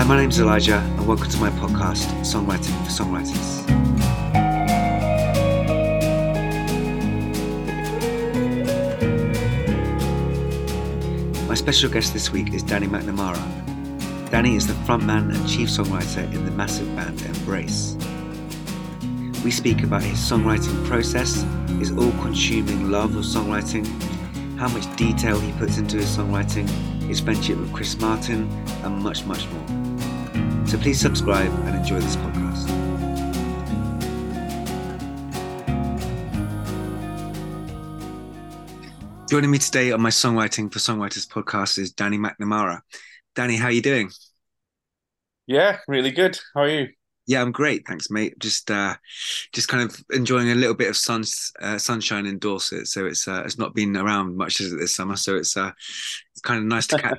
Hi, my name's Elijah, and welcome to my podcast, Songwriting for Songwriters. My special guest this week is Danny McNamara. Danny is the frontman and chief songwriter in the massive band Embrace. We speak about his songwriting process, his all-consuming love of songwriting, how much detail he puts into his songwriting, his friendship with Chris Martin, and much, much more. So please subscribe and enjoy this podcast. Joining me today on my Songwriting for Songwriters podcast is Danny McNamara. Danny, how are you doing? Yeah, really good. How are you? Yeah, I'm great. Thanks, mate. Just kind of enjoying a little bit of sunshine in Dorset. So it's not been around much this summer. So it's kind of nice to catch up.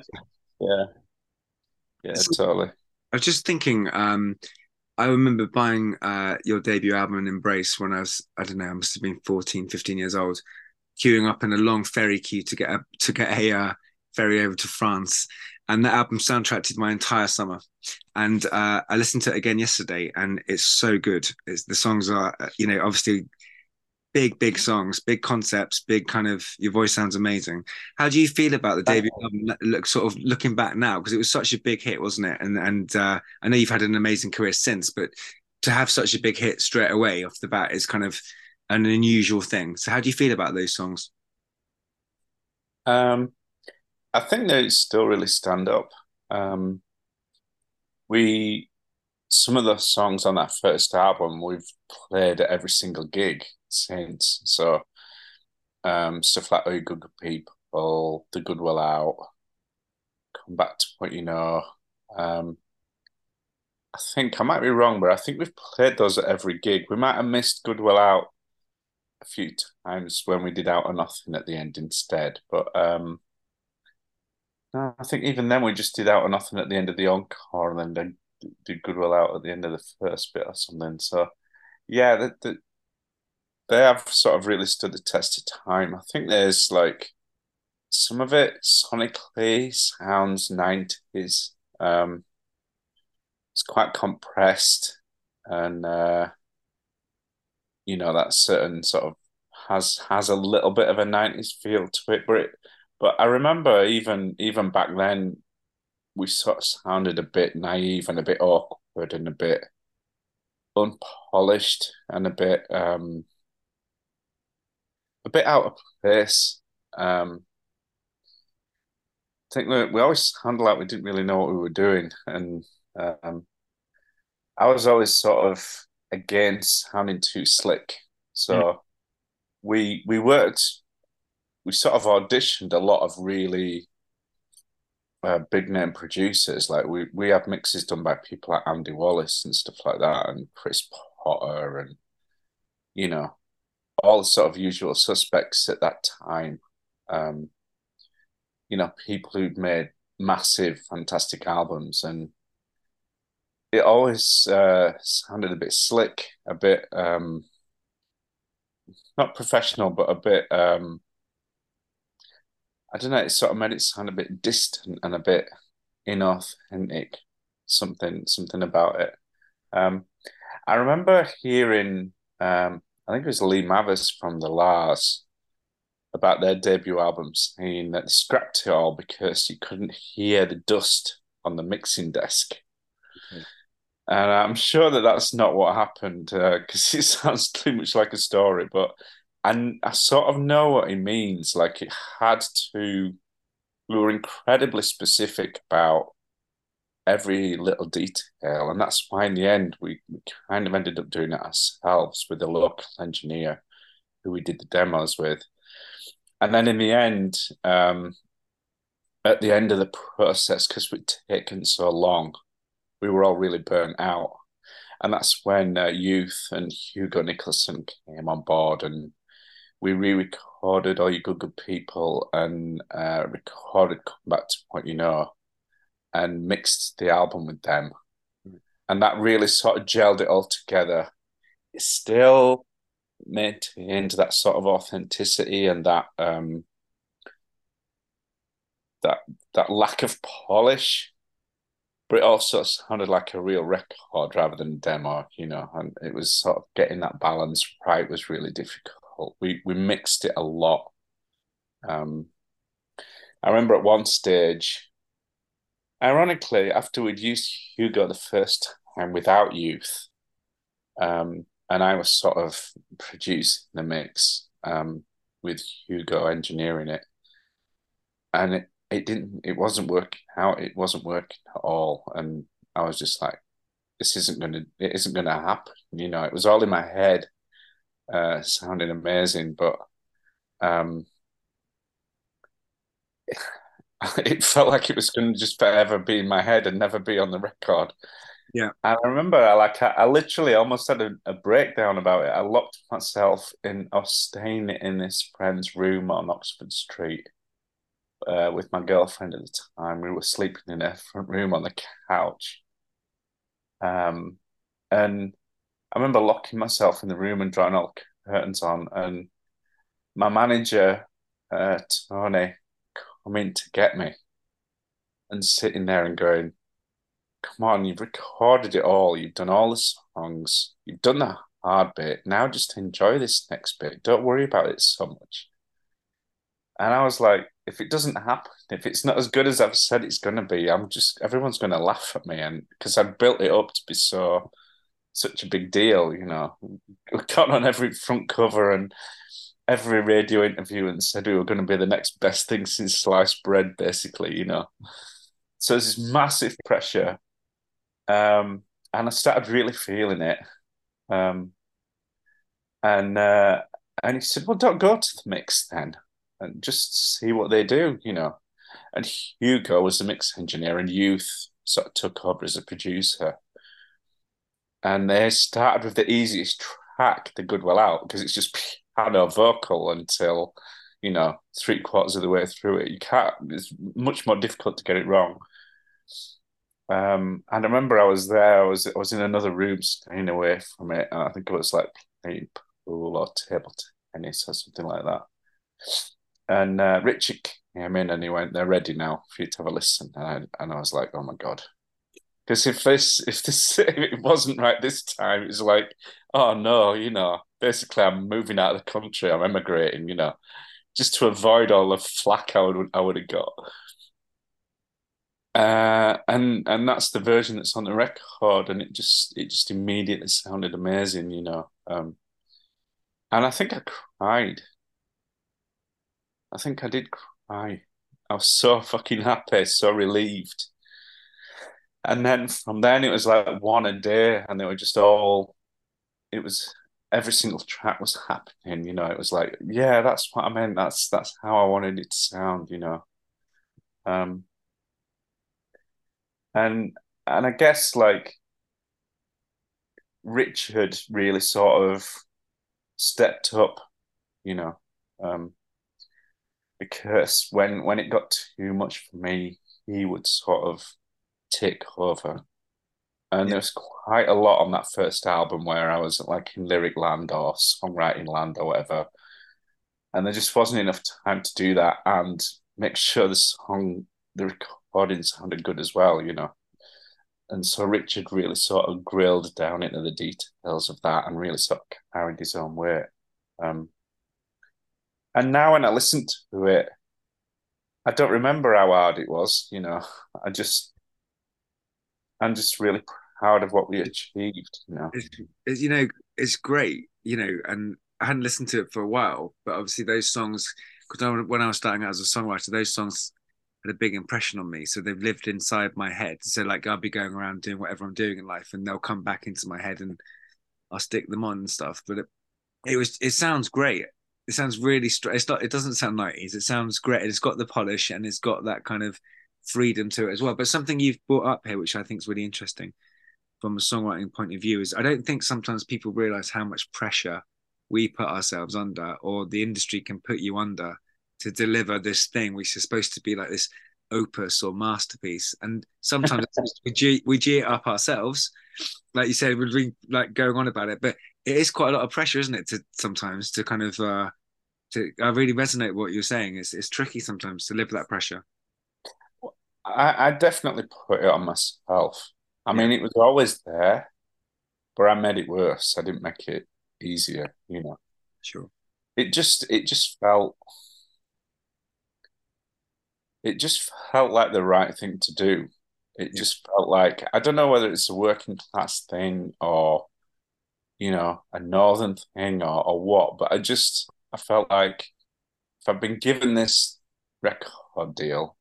Yeah, totally. I was just thinking, I remember buying your debut album, Embrace, when I was, I don't know, I must have been 14, 15 years old, queuing up in a long ferry queue to get a ferry over to France. And that album soundtracked my entire summer. And I listened to it again yesterday, and it's so good. The songs are, obviously big songs, big concepts, big kind of, your voice sounds amazing. How do you feel about the debut album, sort of looking back now? Because it was such a big hit, wasn't it? And I know you've had an amazing career since, but to have such a big hit straight away off the bat is kind of an unusual thing. So how do you feel about those songs? I think they still really stand up. Some of the songs on that first album, we've played at every single gig since. So stuff like Oh Good People, The Good Will Out, Come Back to What You Know. I think I might be wrong, but I think we've played those at every gig. We might have missed Good Will Out a few times when we did Out or Nothing at the end instead. But I think even then we just did Out or Nothing at the end of the encore, and then did Good Will Out at the end of the first bit or something. So yeah, they have sort of really stood the test of time. I think there's like some of it sonically sounds 90s. It's quite compressed, and that certain sort of has a little bit of a 90s feel to it. But I remember even back then, we sort of sounded a bit naive and a bit awkward and a bit unpolished and a bit out of place. I think we always sounded like we didn't really know what we were doing, and I was always sort of against sounding too slick. So we sort of auditioned a lot of really big name producers. Like we had mixes done by people like Andy Wallace and stuff like that, and Chris Potter, and all the sort of usual suspects at that time. People who'd made massive, fantastic albums, and it always sounded a bit slick, a bit not professional, but a bit I don't know, it sort of made it sound a bit distant and a bit inauthentic, something about it. I remember hearing, I think it was Lee Mavers from The La's, about their debut album, saying that they scrapped it all because you couldn't hear the dust on the mixing desk. Mm-hmm. And I'm sure that that's not what happened, because it sounds too much like a story, but... And I sort of know what he means. Like we were incredibly specific about every little detail. And that's why in the end, we kind of ended up doing it ourselves with a local engineer who we did the demos with. And then in the end, at the end of the process, because we'd taken so long, we were all really burnt out. And that's when Youth and Hugo Nicholson came on board, and we re-recorded All You Good People, and recorded Come Back to What You Know, and mixed the album with them. Mm. And that really sort of gelled it all together. It still maintained that sort of authenticity and that that lack of polish, but it also sounded like a real record rather than demo, you know, and it was sort of getting that balance right was really difficult. We mixed it a lot. I remember at one stage, ironically, after we'd used Hugo the first time without Youth, and I was sort of producing the mix with Hugo engineering it, and it wasn't working out. It wasn't working at all, and I was just like, "This isn't gonna happen." You know, it was all in my head, sounding amazing, but it felt like it was going to just forever be in my head and never be on the record. Yeah, and I remember I literally almost had a breakdown about it. I locked myself in. I was staying in this friend's room on Oxford Street. With my girlfriend at the time, we were sleeping in her front room on the couch, and I remember locking myself in the room and drawing all the curtains on, and my manager Tony coming to get me and sitting there and going, "Come on, you've recorded it all, you've done all the songs, you've done the hard bit, now just enjoy this next bit, don't worry about it so much." And I was like, if it doesn't happen, if it's not as good as I've said it's going to be, everyone's going to laugh at me. And because I built it up to be such a big deal, you know, we got on every front cover and every radio interview and said we were going to be the next best thing since sliced bread, basically, you know. So there's this massive pressure. And I started really feeling it. And he said, "Well, don't go to the mix then. And just see what they do, you know." And Hugo was the mix engineer, and Youth sort of took over as a producer. And they started with the easiest track, The Good Will Out, because it's just piano vocal until, you know, 3/4 of the way through it. It's much more difficult to get it wrong. And I remember I was there. I was in another room, staying away from it. And I think it was like playing pool or table tennis or something like that. And Richard came in and he went, "They're ready now for you to have a listen." And I was like, "Oh my God." Because if it wasn't right this time, it was like, oh no, you know, basically I'm moving out of the country, I'm emigrating, you know, just to avoid all the flack I would have got. And that's the version that's on the record, and it just immediately sounded amazing, you know. And I think I cried. I think I did cry. I was so fucking happy, so relieved. And then from then it was like one a day, and they were just all, it was, every single track was happening, you know. It was like, yeah, that's what I meant. That's how I wanted it to sound, you know. And I guess like Richard really sort of stepped up, you know. Because when it got too much for me, he would sort of take over. And there was quite a lot on that first album where I was like in lyric land or songwriting land or whatever. And there just wasn't enough time to do that and make sure the recording sounded good as well, you know. And so Richard really sort of grilled down into the details of that and really sort of carried his own weight. And now when I listen to it, I don't remember how hard it was, you know. I'm just really proud of what we achieved, you know. It's great, you know, and I hadn't listened to it for a while, but obviously those songs, because when I was starting out as a songwriter, those songs had a big impression on me, so they've lived inside my head. So, like, I'll be going around doing whatever I'm doing in life, and they'll come back into my head, and I'll stick them on and stuff. But it sounds great. It sounds really it's not. It doesn't sound 90s. It sounds great. It's got the polish and it's got that kind of freedom to it as well. But something you've brought up here, which I think is really interesting from a songwriting point of view, is I don't think sometimes people realise how much pressure we put ourselves under, or the industry can put you under, to deliver this thing which is supposed to be like this opus or masterpiece. And sometimes we G it up ourselves, like you said, we're like going on about it, but it is quite a lot of pressure, isn't it, I really resonate with what you're saying. It's tricky sometimes to live with that pressure. I definitely put it on myself. I mean, it was always there, but I made it worse. I didn't make it easier, you know. Sure. It just felt like the right thing to do. It just felt like, I don't know whether it's a working class thing or, you know, a northern thing or what, but I felt like if I've been given this record deal,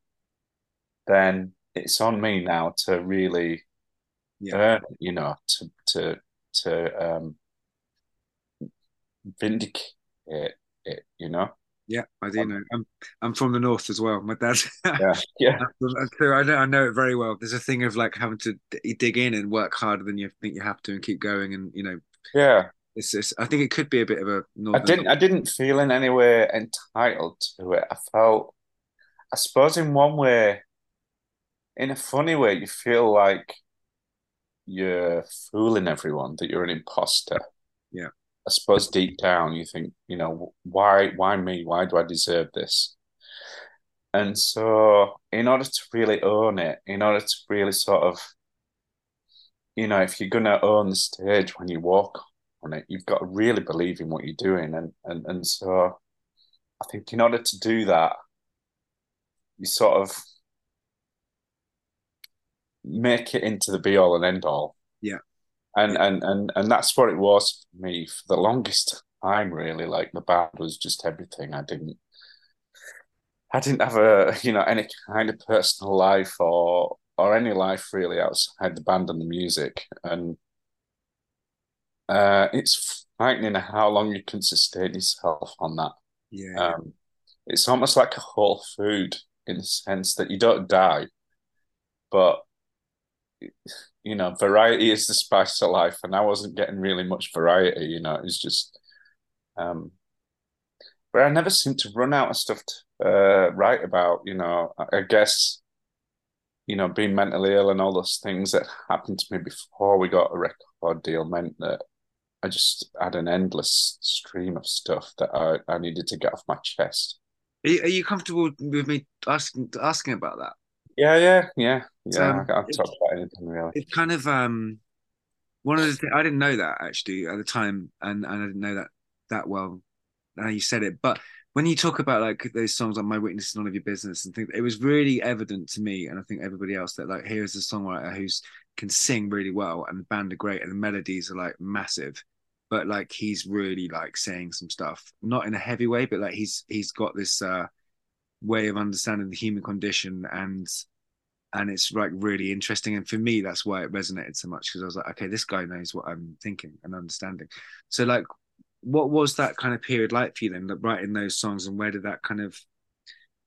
then it's on me now to really earn it, you know, to vindicate it, you know. Yeah, I do know. I'm from the north as well. My dad's I know it very well. There's a thing of like having to dig in and work harder than you think you have to, and keep going, and you know. Yeah, it's I think it could be a bit of a northern. I didn't feel in any way entitled to it. I felt, I suppose, in one way, in a funny way, you feel like you're fooling everyone, that you're an imposter. Yeah. I suppose deep down you think, you know, why me? Why do I deserve this? And so in order to really own it, in order to really sort of, you know, if you're going to own the stage when you walk on it, you've got to really believe in what you're doing. And so I think in order to do that, you sort of make it into the be-all and end-all. Yeah. And that's what it was for me for the longest time, really. Like the band was just everything. I didn't have a, you know, any kind of personal life or any life really outside the band and the music. And it's frightening how long you can sustain yourself on that. Yeah. It's almost like a whole food in the sense that you don't die, but you know, variety is the spice of life, and I wasn't getting really much variety, you know. It was just but I never seemed to run out of stuff to write about, you know. I guess, you know, being mentally ill and all those things that happened to me before we got a record deal meant that I just had an endless stream of stuff that I needed to get off my chest. Are you comfortable with me asking about that? Yeah. I can't talk about anything really. It's kind of one of the things, I didn't know that actually at the time, and I didn't know that well how you said it. But when you talk about like those songs like My Witness Is None of Your Business and things, it was really evident to me, and I think everybody else, that like here's a songwriter who can sing really well, and the band are great, and the melodies are like massive, but like he's really like saying some stuff, not in a heavy way, but like he's got this way of understanding the human condition, and it's like really interesting. And for me, that's why it resonated so much, because I was like, okay, this guy knows what I'm thinking and understanding. So like, what was that kind of period like for you then, like writing those songs, and where did that kind of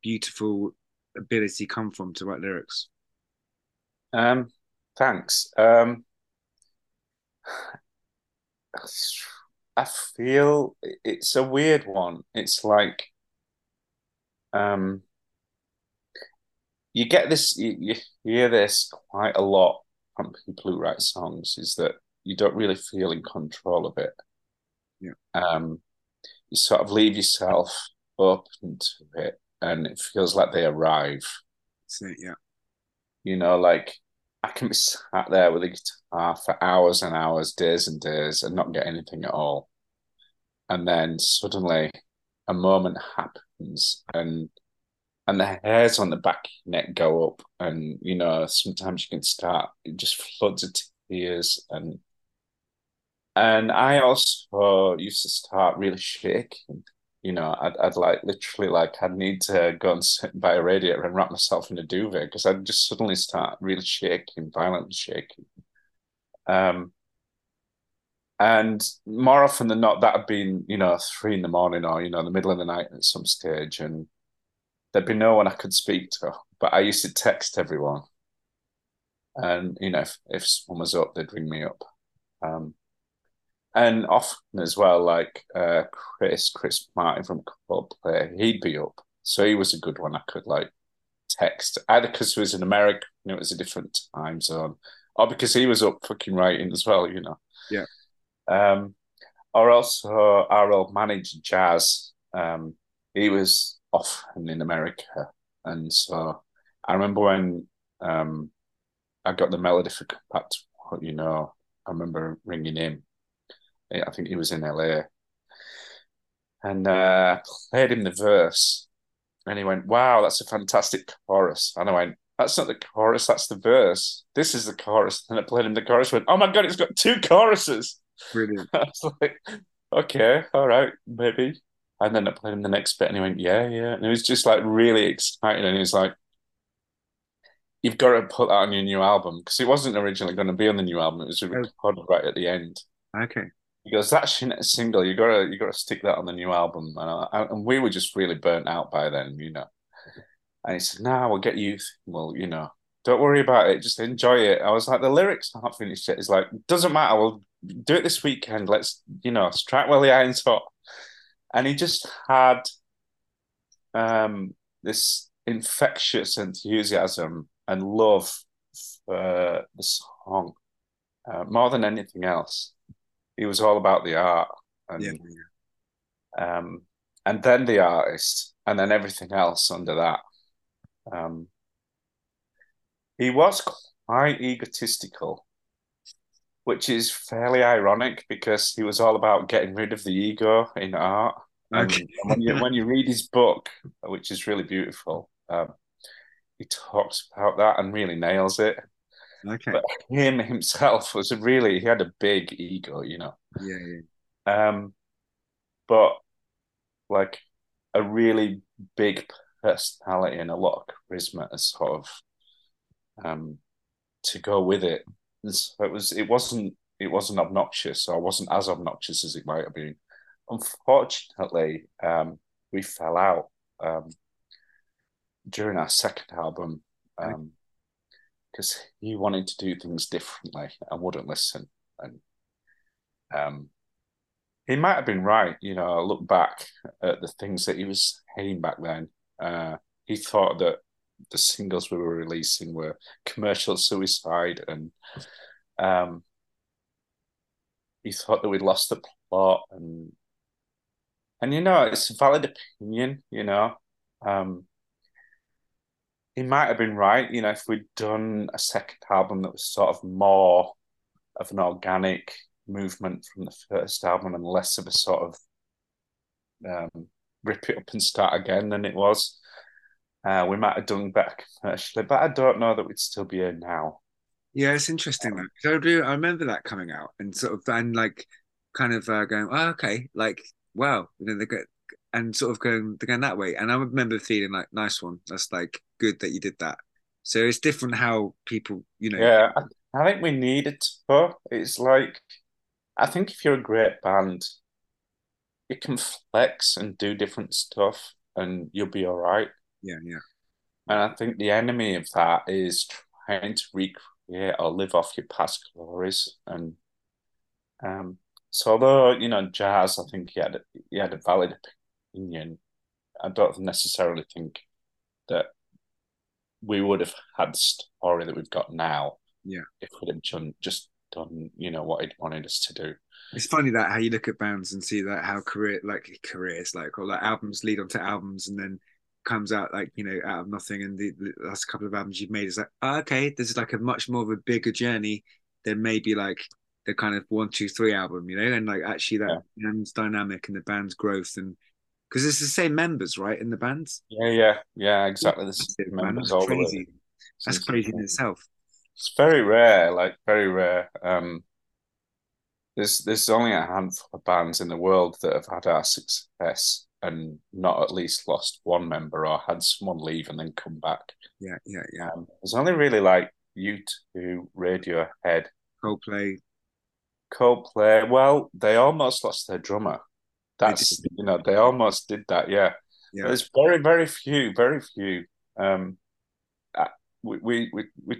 beautiful ability come from to write lyrics? Thanks. I feel it's a weird one. It's like, you get this, you hear this quite a lot from people who write songs, is that you don't really feel in control of it. Yeah. You sort of leave yourself open to it, and it feels like they arrive. So, yeah. You know, like I can be sat there with a guitar for hours and hours, days and days, and not get anything at all. And then suddenly a moment happens, and the hairs on the back of your neck go up, and you know, sometimes you can start, it just floods of tears, and I also used to start really shaking, you know. I'd like literally like I'd need to go and sit by a radiator and wrap myself in a duvet, because I'd just suddenly start really shaking, violently shaking. And more often than not, that had been, you know, 3 a.m. or, you know, the middle of the night at some stage, and there'd be no one I could speak to. But I used to text everyone. And, you know, if someone was up, they'd ring me up. And often as well, like Chris Martin from Coldplay, he'd be up. So he was a good one I could, like, text. Either because he was in America and it was a different time zone, or because he was up fucking writing as well, you know. Yeah. Or also our old manager Jazz, he was off in America, and so I remember when I got the melody for Compact What You Know. I remember ringing him. I think he was in LA. And I played him the verse. And he went, wow, that's a fantastic chorus. And I went, that's not the chorus, that's the verse. This is the chorus. And I played him the chorus. Went, oh my God, it's got two choruses. Brilliant. I was like, okay, all right, maybe. And then I played him the next bit and he went, yeah, yeah. And it was just like really exciting. And he was like, you've got to put that on your new album, because it wasn't originally going to be on the new album. It was recorded right at the end. Okay. He goes, that's your next single. You got to stick that on the new album. And we were just really burnt out by then, you know. And he said, "No, we'll get Youth. Well, you know, don't worry about it. Just enjoy it." I was like, "The lyrics aren't finished yet." He's like, "Doesn't matter. We'll do it this weekend. Let's, you know, strike while the iron's hot." And he just had this infectious enthusiasm and love for the song more than anything else. He was all about the art, and then the artist, and then everything else under that. He was quite egotistical, which is fairly ironic because he was all about getting rid of the ego in art. Okay. When you read his book, which is really beautiful, he talks about that and really nails it. Okay. But him himself was he had a big ego, you know. Yeah, yeah. But like a really big personality and a lot of charisma as sort of to go with it. And so it wasn't obnoxious, or wasn't as obnoxious as it might have been. Unfortunately, we fell out during our second album. Because he wanted to do things differently and wouldn't listen. And he might have been right, you know. I look back at the things that he was saying back then. He thought that the singles we were releasing were commercial suicide, and he thought that we'd lost the plot. And you know, it's a valid opinion, you know. He might have been right, you know, if we'd done a second album that was sort of more of an organic movement from the first album and less of a sort of rip it up and start again than it was. We might have done better commercially, but I don't know that we'd still be here now. Yeah, it's interesting though. I remember that coming out and sort of then like kind of going, oh, okay, like, wow, you know, they're going that way. And I remember feeling like, nice one. That's like good that you did that. So it's different how people, you know. Yeah, I think we need it. It's like, I think if you're a great band, you can flex and do different stuff and you'll be all right. Yeah, yeah. And I think the enemy of that is trying to recreate or live off your past glories. And so although, you know, Jazz, I think he had a valid opinion. I don't necessarily think that we would have had the story that we've got now if we'd have just done, you know, what he'd wanted us to do. It's funny that how you look at bands and see that how careers like, or like albums lead on to albums and then comes out like, you know, out of nothing, and the last couple of albums you've made is like, oh, okay, this is like a much more of a bigger journey than maybe like the kind of 1, 2, 3 album, you know, and like actually that band's dynamic and the band's growth and. Because it's the same members, right, in the bands? Yeah, yeah, yeah, exactly. The same members all the way. That's crazy in itself. It's very rare, like very rare. There's only a handful of bands in the world that have had our success and not at least lost one member or had someone leave and then come back. Yeah, yeah, yeah. There's only really like U2, Radiohead, Coldplay. Well, they almost lost their drummer. That's, you know, they almost did that, yeah. Yeah. There's very, very few, very few. We're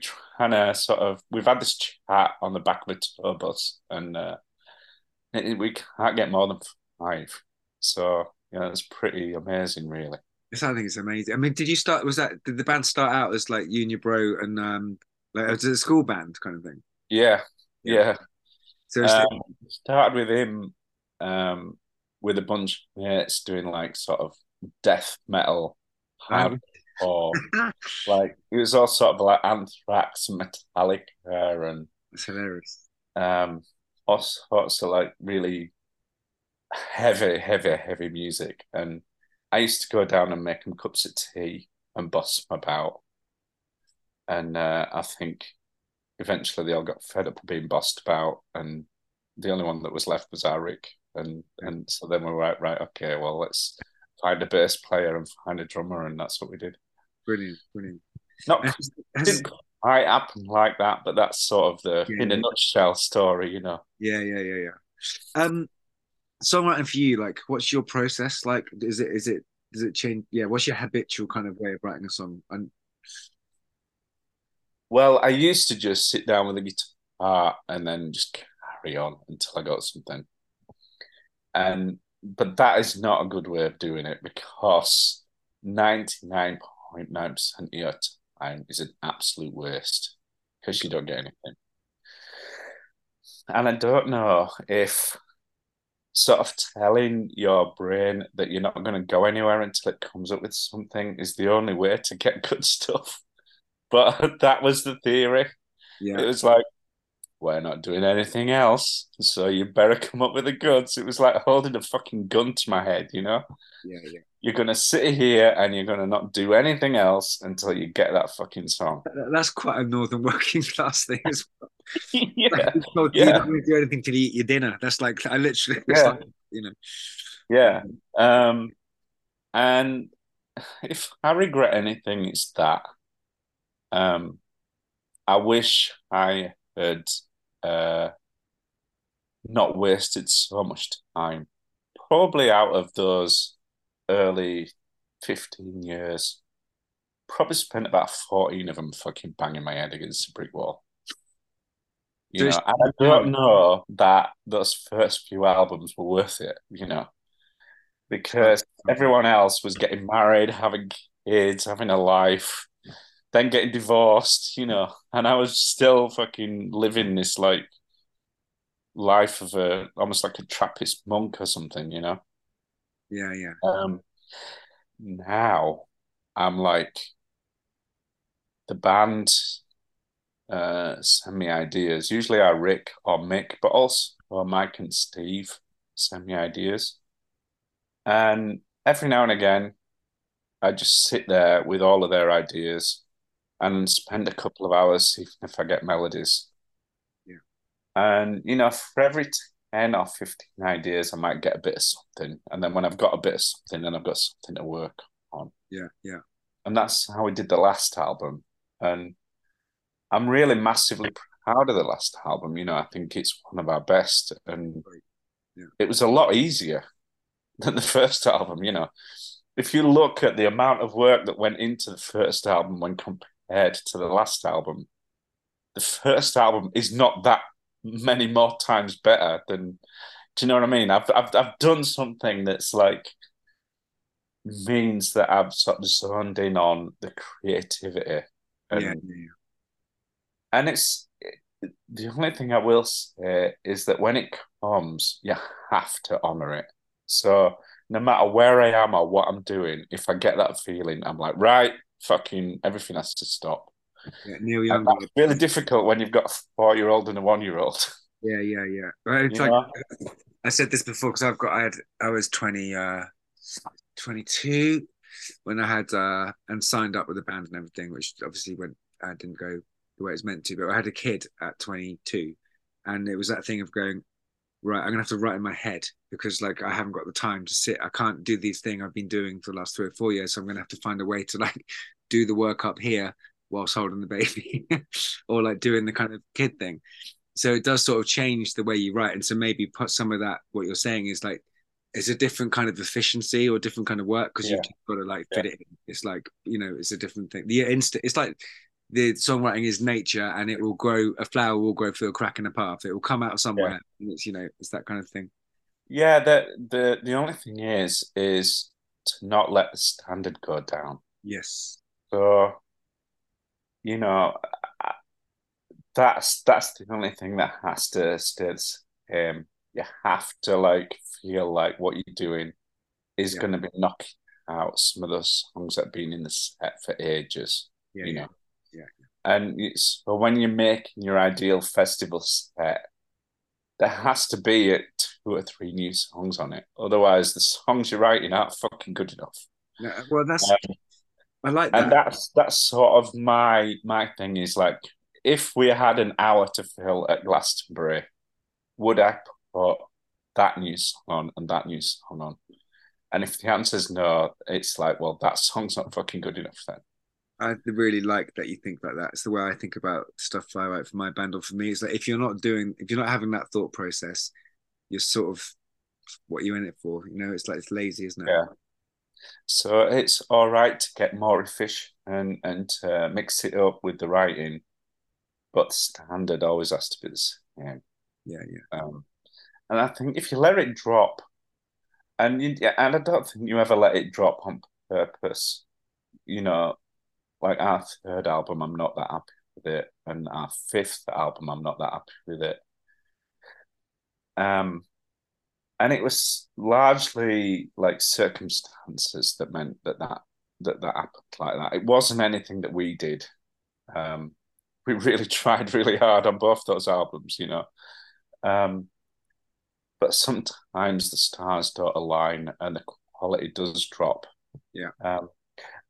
trying to sort of, we've had this chat on the back of a tour bus, and we can't get more than 5. So, you know, it's pretty amazing, really. Yes, I think it's amazing. I mean, did the band start out as like you and your bro and like as a school band kind of thing? Yeah, yeah. Seriously? Started with him, with a bunch of mates doing like sort of death metal, hard or like it was all sort of like Anthrax, Metallica, and it's hilarious. All sorts of like really heavy music, and I used to go down and make them cups of tea and boss them about. And I think eventually they all got fed up of being bossed about, and the only one that was left was our Rick. And so then we were like, right, okay, well, let's find a bass player and find a drummer, and that's what we did. Brilliant. Not it didn't quite happen like that, but that's sort of the in a nutshell story, you know. Yeah. Songwriting for you, like, what's your process? Like, does it change? Yeah, what's your habitual kind of way of writing a song? And well, I used to just sit down with a guitar and then just carry on until I got something. But that is not a good way of doing it, because 99.9% of your time is an absolute waste because you don't get anything. And I don't know if sort of telling your brain that you're not going to go anywhere until it comes up with something is the only way to get good stuff. But that was the theory. Yeah. It was like, we're not doing anything else, so you better come up with the goods. It was like holding a fucking gun to my head, you know? Yeah. You're going to sit here and you're going to not do anything else until you get that fucking song. That's quite a northern working class thing as well. You're not going to do anything till you eat your dinner. That's like, I literally, like, you know. Yeah. And if I regret anything, it's that. I wish I had not wasted so much time, probably out of those early 15 years, probably spent about 14 of them fucking banging my head against a brick wall. You know, and I don't know that those first few albums were worth it, you know, because everyone else was getting married, having kids, having a life, then getting divorced, you know, and I was still fucking living this like life of a almost like a Trappist monk or something, you know. Yeah. Now I'm like, the band send me ideas. Usually I Rick or Mick, but also Mike and Steve send me ideas, and every now and again I just sit there with all of their ideas and spend a couple of hours even if I get melodies. Yeah. And, you know, for every 10 or 15 ideas, I might get a bit of something. And then when I've got a bit of something, then I've got something to work on. Yeah. And that's how we did the last album. And I'm really massively proud of the last album. You know, I think it's one of our best. And It was a lot easier than the first album, you know. If you look at the amount of work that went into the first album when compared to the last album, the first album is not that many more times better than, do you know what I mean? I've done something that's like means that I've sort of zoned in on the creativity, and it's the only thing I will say is that when it comes, you have to honor it. So no matter where I am or what I'm doing, if I get that feeling, I'm like, right, fucking everything has to stop. Yeah, Neil Young. It's really difficult when you've got a 4-year-old and a 1-year-old. Yeah. Right, it's like, I said this before because I was 22 when I had and signed up with a band and everything, which obviously didn't go the way it was meant to. But I had a kid at 22, and it was that thing of going, right, I'm gonna have to write in my head because like I haven't got the time to sit. I can't do these things I've been doing for the last 3 or 4 years. So I'm gonna have to find a way to like do the work up here whilst holding the baby or like doing the kind of kid thing. So it does sort of change the way you write. And so maybe put some of that, what you're saying is like, it's a different kind of efficiency or different kind of work because you've just got to like fit it in. It's like, you know, it's a different thing. It's like the songwriting is nature, and it will grow. A flower will grow through a crack in a path. It will come out somewhere. Yeah. And it's, you know, it's that kind of thing. Yeah. The only thing is to not let the standard go down. Yes. So, you know, that's the only thing that has to stay the same. You have to like feel like what you're doing is going to be knocking out some of those songs that have been in the set for ages, you know. Yeah. And it's, but when you're making your ideal festival set, there has to be 2 or 3 new songs on it. Otherwise, the songs you're writing aren't fucking good enough. Yeah, well, that's... I like that. And that's sort of my thing is, like, if we had an hour to fill at Glastonbury, would I put that new song on and that new song on? And if the answer is no, it's like, well, that song's not fucking good enough then. I really like that you think like that. It's the way I think about stuff I write for my band or for me. It's like, if you're not having that thought process, you're sort of, what are you in it for? You know, it's like, it's lazy, isn't it? Yeah. So it's all right to get more efficient and mix it up with the writing, but the standard always has to be the same. Yeah. And I think if you let it drop, and I don't think you ever let it drop on purpose. You know, like our 3rd album, I'm not that happy with it, and our 5th album, I'm not that happy with it. And it was largely like circumstances that meant that happened like that. It wasn't anything that we did. We really tried really hard on both those albums, you know. But sometimes the stars don't align and the quality does drop. Yeah.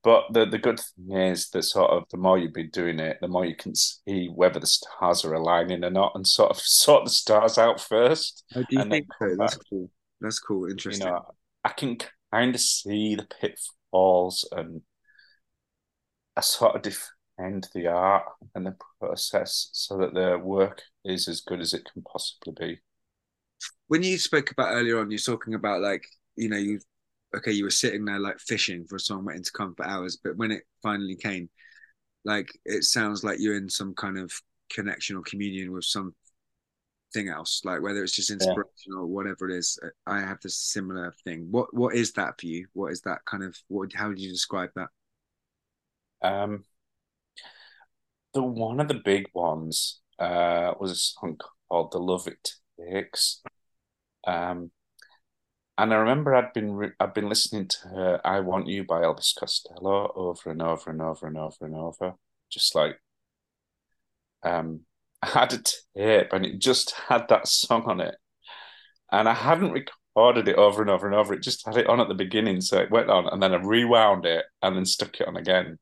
But the good thing is that sort of the more you've been doing it, the more you can see whether the stars are aligning or not, and sort the stars out first. Oh, do you think so? That's cool. That's cool. Interesting. You know, I can kind of see the pitfalls, and I sort of defend the art and the process so that the work is as good as it can possibly be. When you spoke about earlier on, you're talking about, like, you know, you were sitting there like fishing for a song waiting to come for hours, but when it finally came, like, it sounds like you're in some kind of connection or communion with something else, like whether it's just inspiration or whatever it is. I have this similar thing. What is that for you? What is that kind of, how would you describe that? One of the big ones was a song called The Love It Takes. And I remember I'd been listening to "I Want You" by Elvis Costello over and over and over and over and over. Just like, I had a tape and it just had that song on it, and I hadn't recorded it over and over and over. It just had it on at the beginning, so it went on, and then I rewound it and then stuck it on again.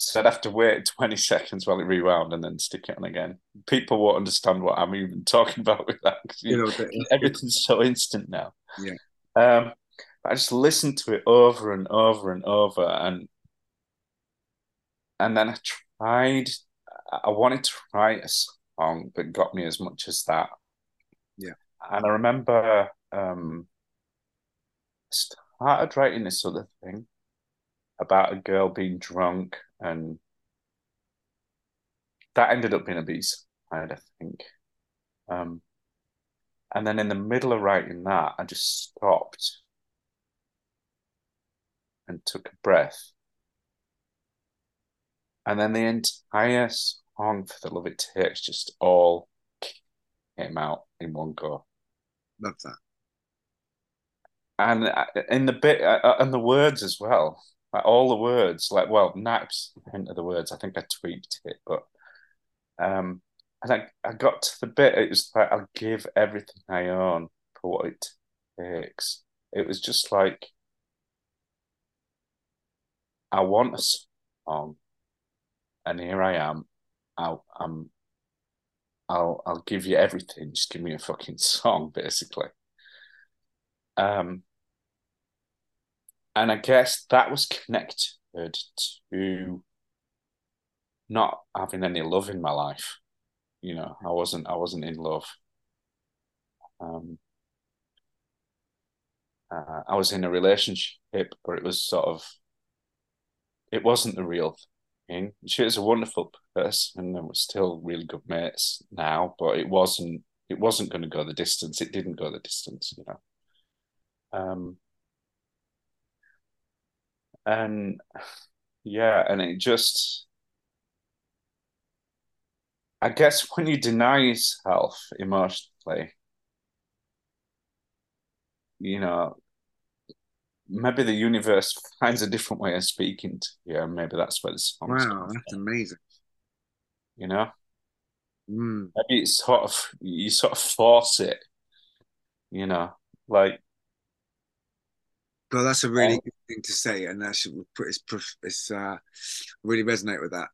So I'd have to wait 20 seconds while it rewound and then stick it on again. People won't understand what I'm even talking about with that, because everything's so instant now. Yeah. I just listened to it over and over and over, and then I wanted to write a song that got me as much as that. Yeah. And I remember started writing this other thing about a girl being drunk, and that ended up being a B-side, I think. And then in the middle of writing that, I just stopped and took a breath. And then the entire song for The Love It Takes just all came out in one go. Love that. And in the bit, and the words as well. Like, all the words, like, well, 90% of the words, I think I tweaked it, but and I got to the bit, it was like, I'll give everything I own for what it takes. It was just like, I want a song, and here I am. I'll give you everything. Just give me a fucking song, basically. And I guess that was connected to not having any love in my life. You know, I wasn't in love. I was in a relationship, but it was sort of, it wasn't the real thing. She was a wonderful person, and we're still really good mates now, but it wasn't going to go the distance. It didn't go the distance, you know. And yeah, and it just, I guess when you deny yourself emotionally, you know, maybe the universe finds a different way of speaking to you. Maybe that's where the song is. Wow, that's amazing. You know? Mm. Maybe it's sort of, you sort of force it, you know? Like... Well, that's a really good thing to say, and that should, it's really resonate with that.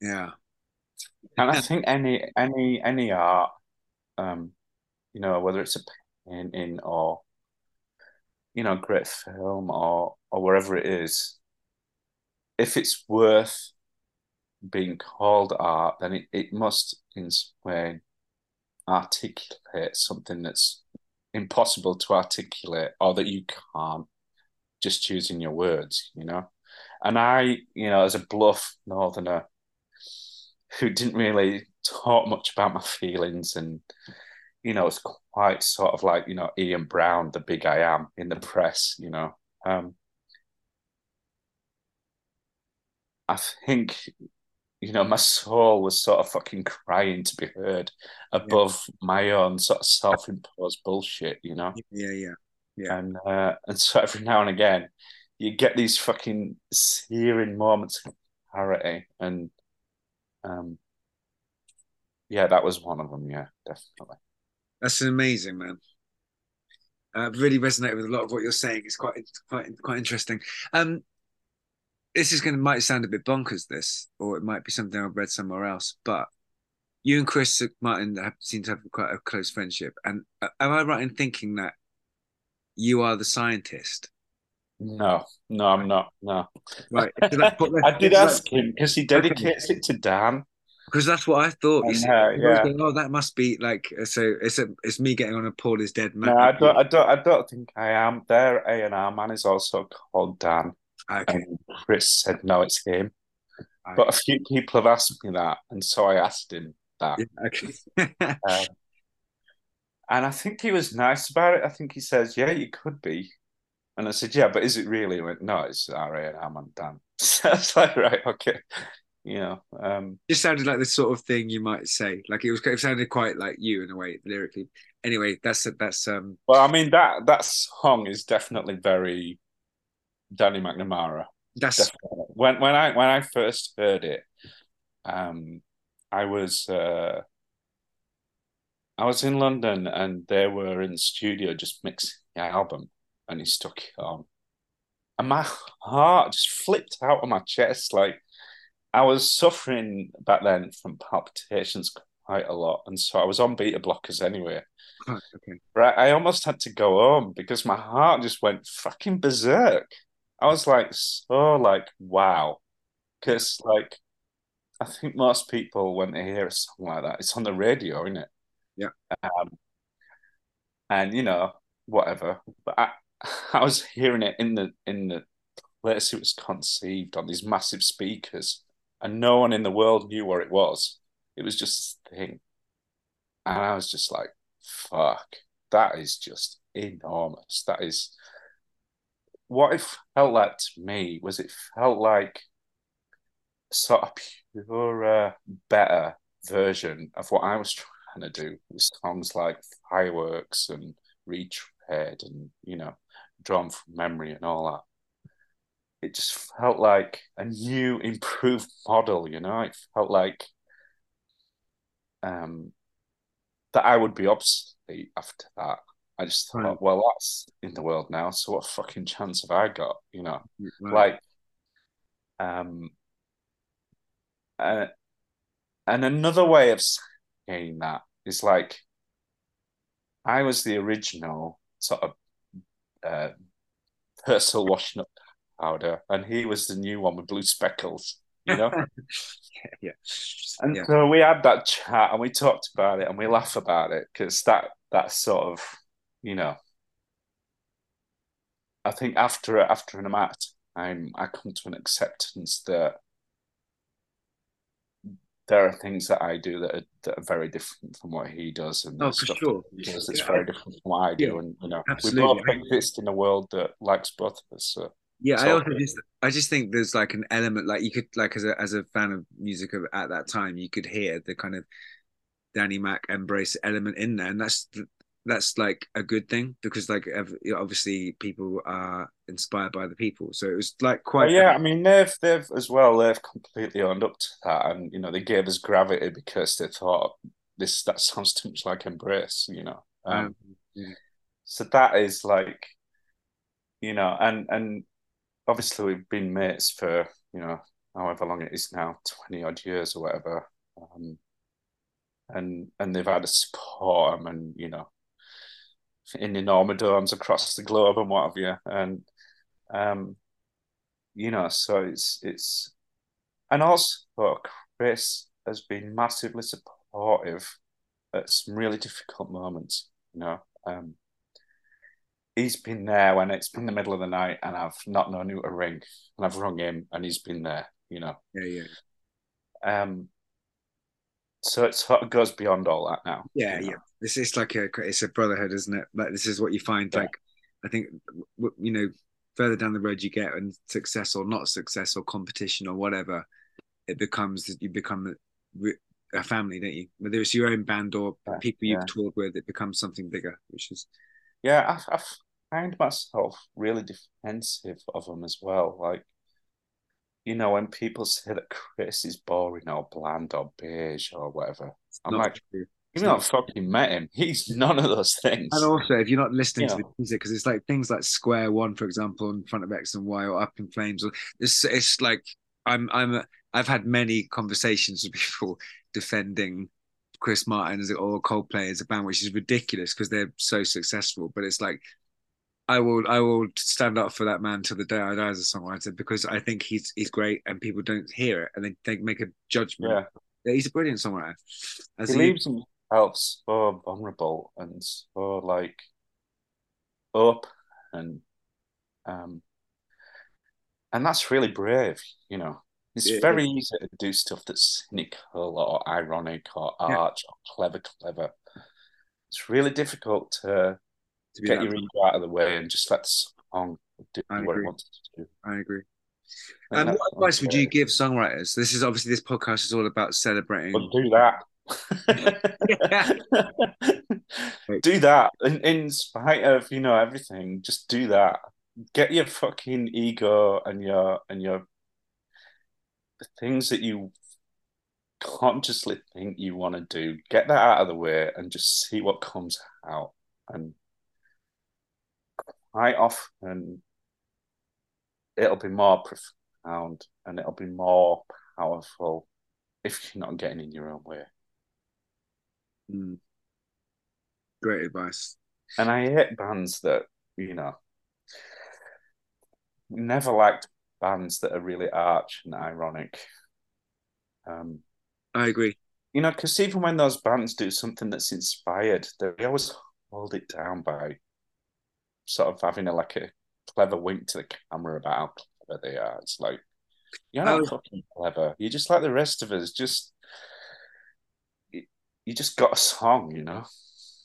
Yeah. And I think any art, you know, whether it's a painting or, you know, great film or wherever it is, if it's worth being called art, then it must in some way articulate something that's impossible to articulate or that you can't, just choosing your words, you know. And I, you know, as a bluff northerner who didn't really talk much about my feelings, and, you know, it's quite sort of like, you know, Ian Brown, the big I am in the press, you know. I think, you know, my soul was sort of fucking crying to be heard above my own sort of self-imposed bullshit, you know? Yeah. And so every now and again, you get these fucking searing moments of clarity, and yeah, that was one of them, yeah, definitely. That's amazing, man. Really resonated with a lot of what you're saying. It's quite interesting. This is might sound a bit bonkers, this, or it might be something I've read somewhere else, but you and Chris Martin seem to have quite a close friendship. And am I right in thinking that you are the scientist? No, I'm not. No. Right. I did ask him because he dedicates it to Dan. Because that's what I thought. You going, oh, that must be like, so it's me getting on a Paul is dead man. No, I don't think I am. Their A&R man is also called Dan. Okay. And Chris said no, it's him. Okay. But a few people have asked me that, and so I asked him that. Yeah, okay. And I think he was nice about it. I think he says, yeah, you could be. And I said, yeah, but is it really? He went, no, it's our A&R man, Dan. So I was like, right, okay. You know, it sounded like the sort of thing you might say. Like it sounded quite like you in a way, lyrically. Anyway, that's. Well, I mean that song is definitely very Danny McNamara. That's definitely. When I first heard it, I was in London and they were in the studio just mixing the album, and he stuck it on, and my heart just flipped out of my chest, like. I was suffering back then from palpitations quite a lot, and so I was on beta blockers anyway. Oh, okay. Right, I almost had to go home because my heart just went fucking berserk. I was like, so like, wow, because like, I think most people when they hear a song like that, it's on the radio, isn't it? Yeah. And you know, whatever. But I was hearing it in the place it was conceived on these massive speakers. And no one in the world knew what it was. It was just a thing. And I was just like, fuck, that is just enormous. That is what it felt like to me, was it felt like sort of purer, better version of what I was trying to do with songs like Fireworks and Retread and, you know, Drawn from Memory and all that. It just felt like a new, improved model, you know? It felt like that I would be obsolete after that. I just thought, well, that's in the world now, so what fucking chance have I got, you know? Right. Like, and another way of saying that is like, I was the original sort of personal washing up powder, and he was the new one with blue speckles, you know. Yeah. And so we had that chat, and we talked about it, and we laugh about it, because that sort of, you know, I think after an amount of time, I come to an acceptance that there are things that I do that are very different from what he does, and stuff sure. He does that's very different from what I do, and you know, absolutely. We both exist in a world that likes both of us. So. Yeah, so, I just think there's like an element, like you could, like as a fan of music at that time, you could hear the kind of Danny Mac Embrace element in there, and that's that's like a good thing, because like obviously people are inspired by the people. So it was like quite. Well, yeah, I mean they've as well. They've completely owned up to that, and you know they gave us Gravity because they thought this that sounds too much like Embrace, you know. Yeah. So that is like, you know, and obviously we've been mates for, you know, however long it is now, 20 odd years or whatever, and they've had to support them, and you know, in enormous domes across the globe and what have you, and you know, so it's, and also Chris has been massively supportive at some really difficult moments, you know. He's been there when it's been the middle of the night and I've not known who to ring, and I've rung him and he's been there, you know. Yeah, yeah. So it sort of goes beyond all that now. Yeah, you know? Yeah. This is like it's a brotherhood, isn't it? Like this is what you find. Yeah. Like I think you know, further down the road you get, and success or not success or competition or whatever, it becomes you become a family, don't you? Whether it's your own band or people you've toured with, it becomes something bigger, which is. Yeah, I found myself really defensive of them as well. Like, you know, when people say that Chris is boring or bland or beige or whatever, I'm like, true. Even though I fucking met him, he's none of those things. And also, if you're not listening to the music, because it's like things like Square One, for example, in front of X and Y, or Up in Flames, or it's like I've had many conversations with people defending Chris Martin or Coldplay as a band, which is ridiculous because they're so successful. But it's like, I will stand up for that man till the day I die as a songwriter, because I think he's great and people don't hear it and they make a judgment. Yeah, he's a brilliant songwriter. He leaves himself so vulnerable and so like up, and that's really brave, you know. It's very easy to do stuff that's cynical or ironic or arch or clever. It's really difficult to get your ego out of the way and just let the song do what it wants to do. I agree. And what advice would you give songwriters? This is obviously, this podcast is all about celebrating. Well, do that. Do that. In spite of, you know, everything, just do that. Get your fucking ego and your the things that you consciously think you want to do, get that out of the way and just see what comes out. And quite often it'll be more profound and it'll be more powerful if you're not getting in your own way. Mm. Great advice. And I hate bands that, you know, never liked bands that are really arch and ironic. I agree. You know, because even when those bands do something that's inspired, they always hold it down by sort of having a clever wink to the camera about how clever they are. It's like, you're not fucking clever. You're just like the rest of us. Just you just got a song, you know.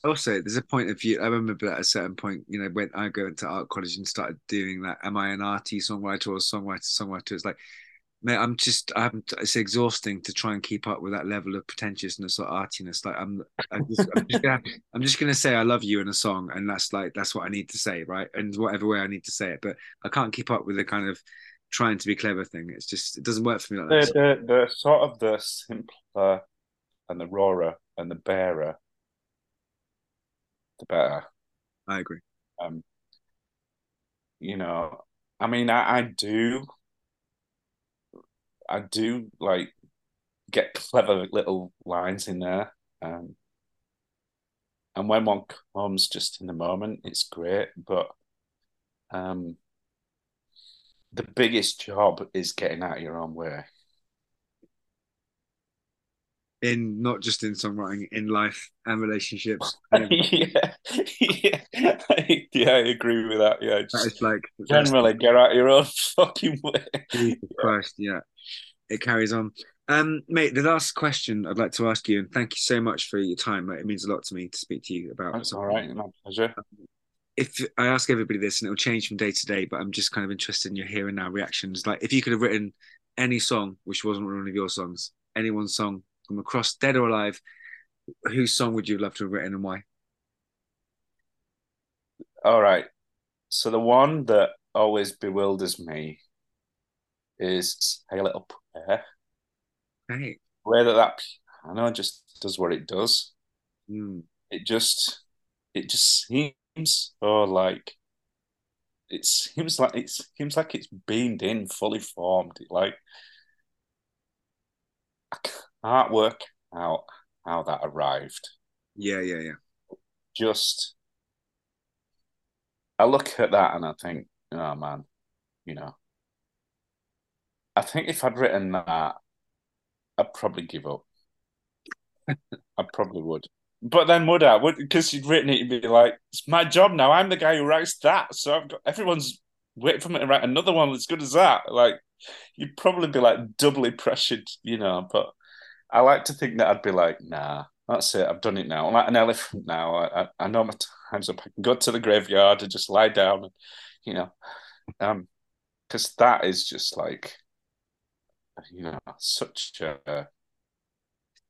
Also, there's a point of view. I remember at a certain point, you know, when I go into art college and started doing that, am I an arty songwriter or songwriter? It's like, mate, it's exhausting to try and keep up with that level of pretentiousness or artiness. Like, I'm just gonna say I love you in a song, and that's what I need to say, right? And whatever way I need to say it, but I can't keep up with the kind of trying to be clever thing. It's just, it doesn't work for me like that. The sort of the simpler and the rawer and the barer, the better. I agree. You know, I mean, I do like get clever little lines in there, and when one comes just in the moment, it's great. But the biggest job is getting out of your own way. In not just in songwriting, in life and relationships. Yeah, I agree with that. Yeah, just like generally get out your own fucking way. Jesus Christ, yeah, it carries on. Mate, the last question I'd like to ask you, and thank you so much for your time, mate. It means a lot to me to speak to you about. That's all right, my pleasure. If I ask everybody this, and it'll change from day to day, but I'm just kind of interested in your here and now reactions. Like, if you could have written any song which wasn't one of your songs, anyone's song from across, dead or alive, whose song would you love to have written and why? All right. So the one that always bewilders me is Hey Little Prayer. Right. Whether that I know just does what it does. Mm. It just seems like it's beamed in, fully formed. I can't work out how that arrived. Yeah. Just I look at that and I think, oh man, I think if I'd written that, I'd probably give up. I probably would. But then would I? Because you'd written it, you'd be like, it's my job now. I'm the guy who writes that. So I've got everyone's waiting for me to write another one as good as that. You'd probably be doubly pressured, But I like to think that I'd be like, nah, that's it. I've done it now. I'm like an elephant now. I know my time's up. I can go to the graveyard and just lie down, and, because that is just such a.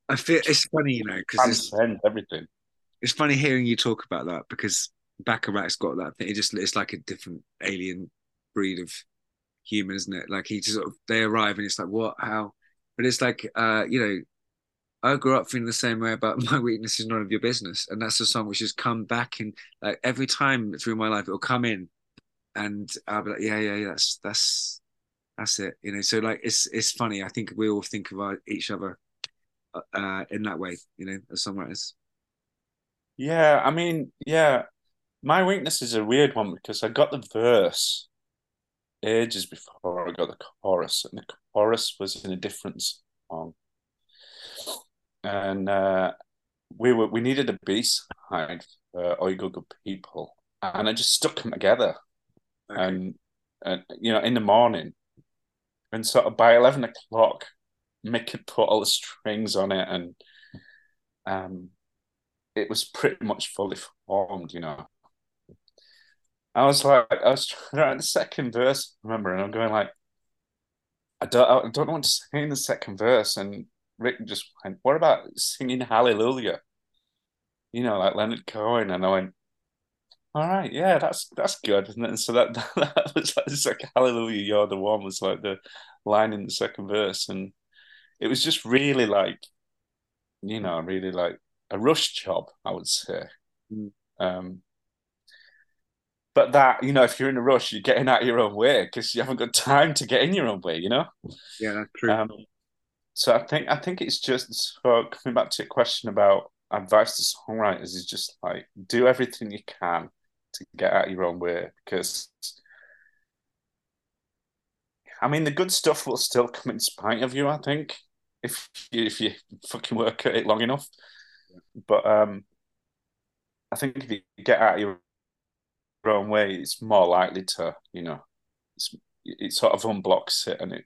I feel it's funny, because everything. It's funny hearing you talk about that because Bacharach's got that thing. It's like a different alien breed of human, isn't it? Like he just they arrive and it's like what, how, but it's like I grew up feeling the same way about my weakness is none of your business, and that's a song which has come back in every time through my life it'll come in, and I'll be like yeah that's it, So it's funny. I think we all think of each other. In that way, as songwriters. Yeah, My Weakness is a weird one because I got the verse ages before I got the chorus, and the chorus was in a different song. And we needed a B-side for Oi Go Good People, and I just stuck them together. Okay. And in the morning, and sort of by 11 o'clock, Mick had put all the strings on it, and it was pretty much fully formed, I was trying to write the second verse, remember, and I'm going I don't know what to say in the second verse, and Rick just went, what about singing Hallelujah? Like Leonard Cohen, and I went, all right, yeah, that's good. And then, so that was Hallelujah, You're the One was the line in the second verse, and it was just really really a rush job, I would say. Mm. But that, if you're in a rush, you're getting out of your own way because you haven't got time to get in your own way, Yeah, that's true. So I think it's just coming back to your question about advice to songwriters is just do everything you can to get out of your own way because. The good stuff will still come in spite of you, I think, if you fucking work at it long enough. Yeah. But I think if you get out of your own way, it's more likely to, it sort of unblocks it, and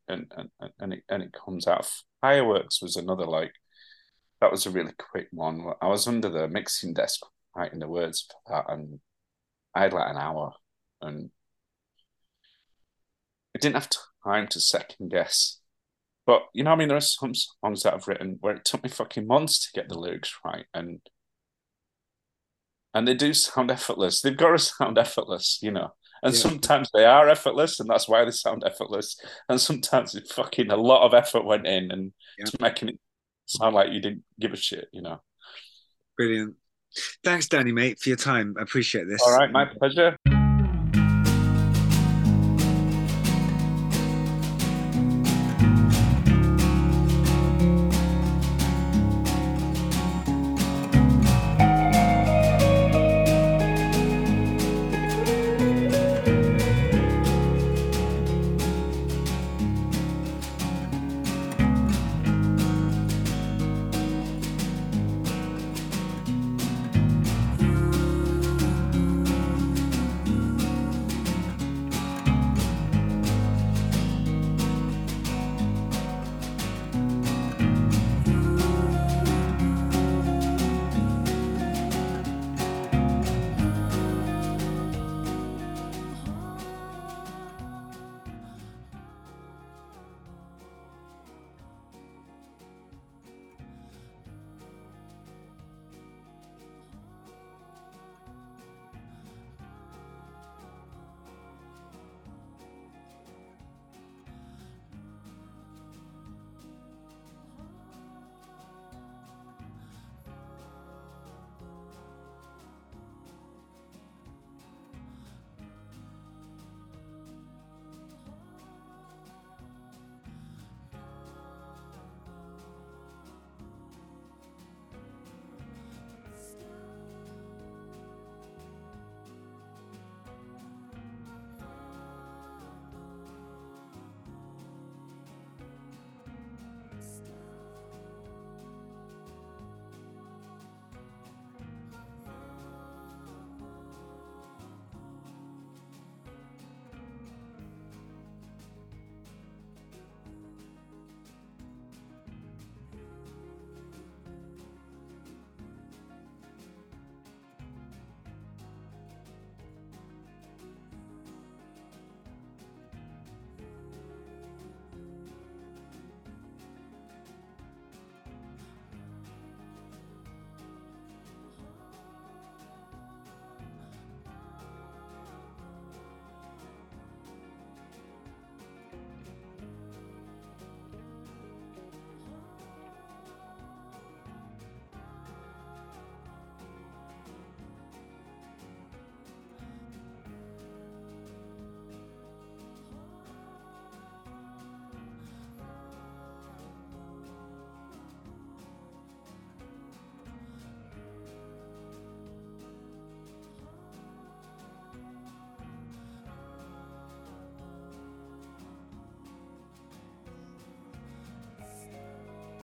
it comes out. Fireworks was another that was a really quick one. I was under the mixing desk writing the words for that, and I had an hour, and I didn't have time to second guess. But, there are some songs that I've written where it took me fucking months to get the lyrics right. And they do sound effortless. They've got to sound effortless, And sometimes they are effortless, and that's why they sound effortless. And sometimes it's fucking a lot of effort went in and it's making it sound like you didn't give a shit, Brilliant. Thanks, Danny, mate, for your time. I appreciate this. All right, my pleasure.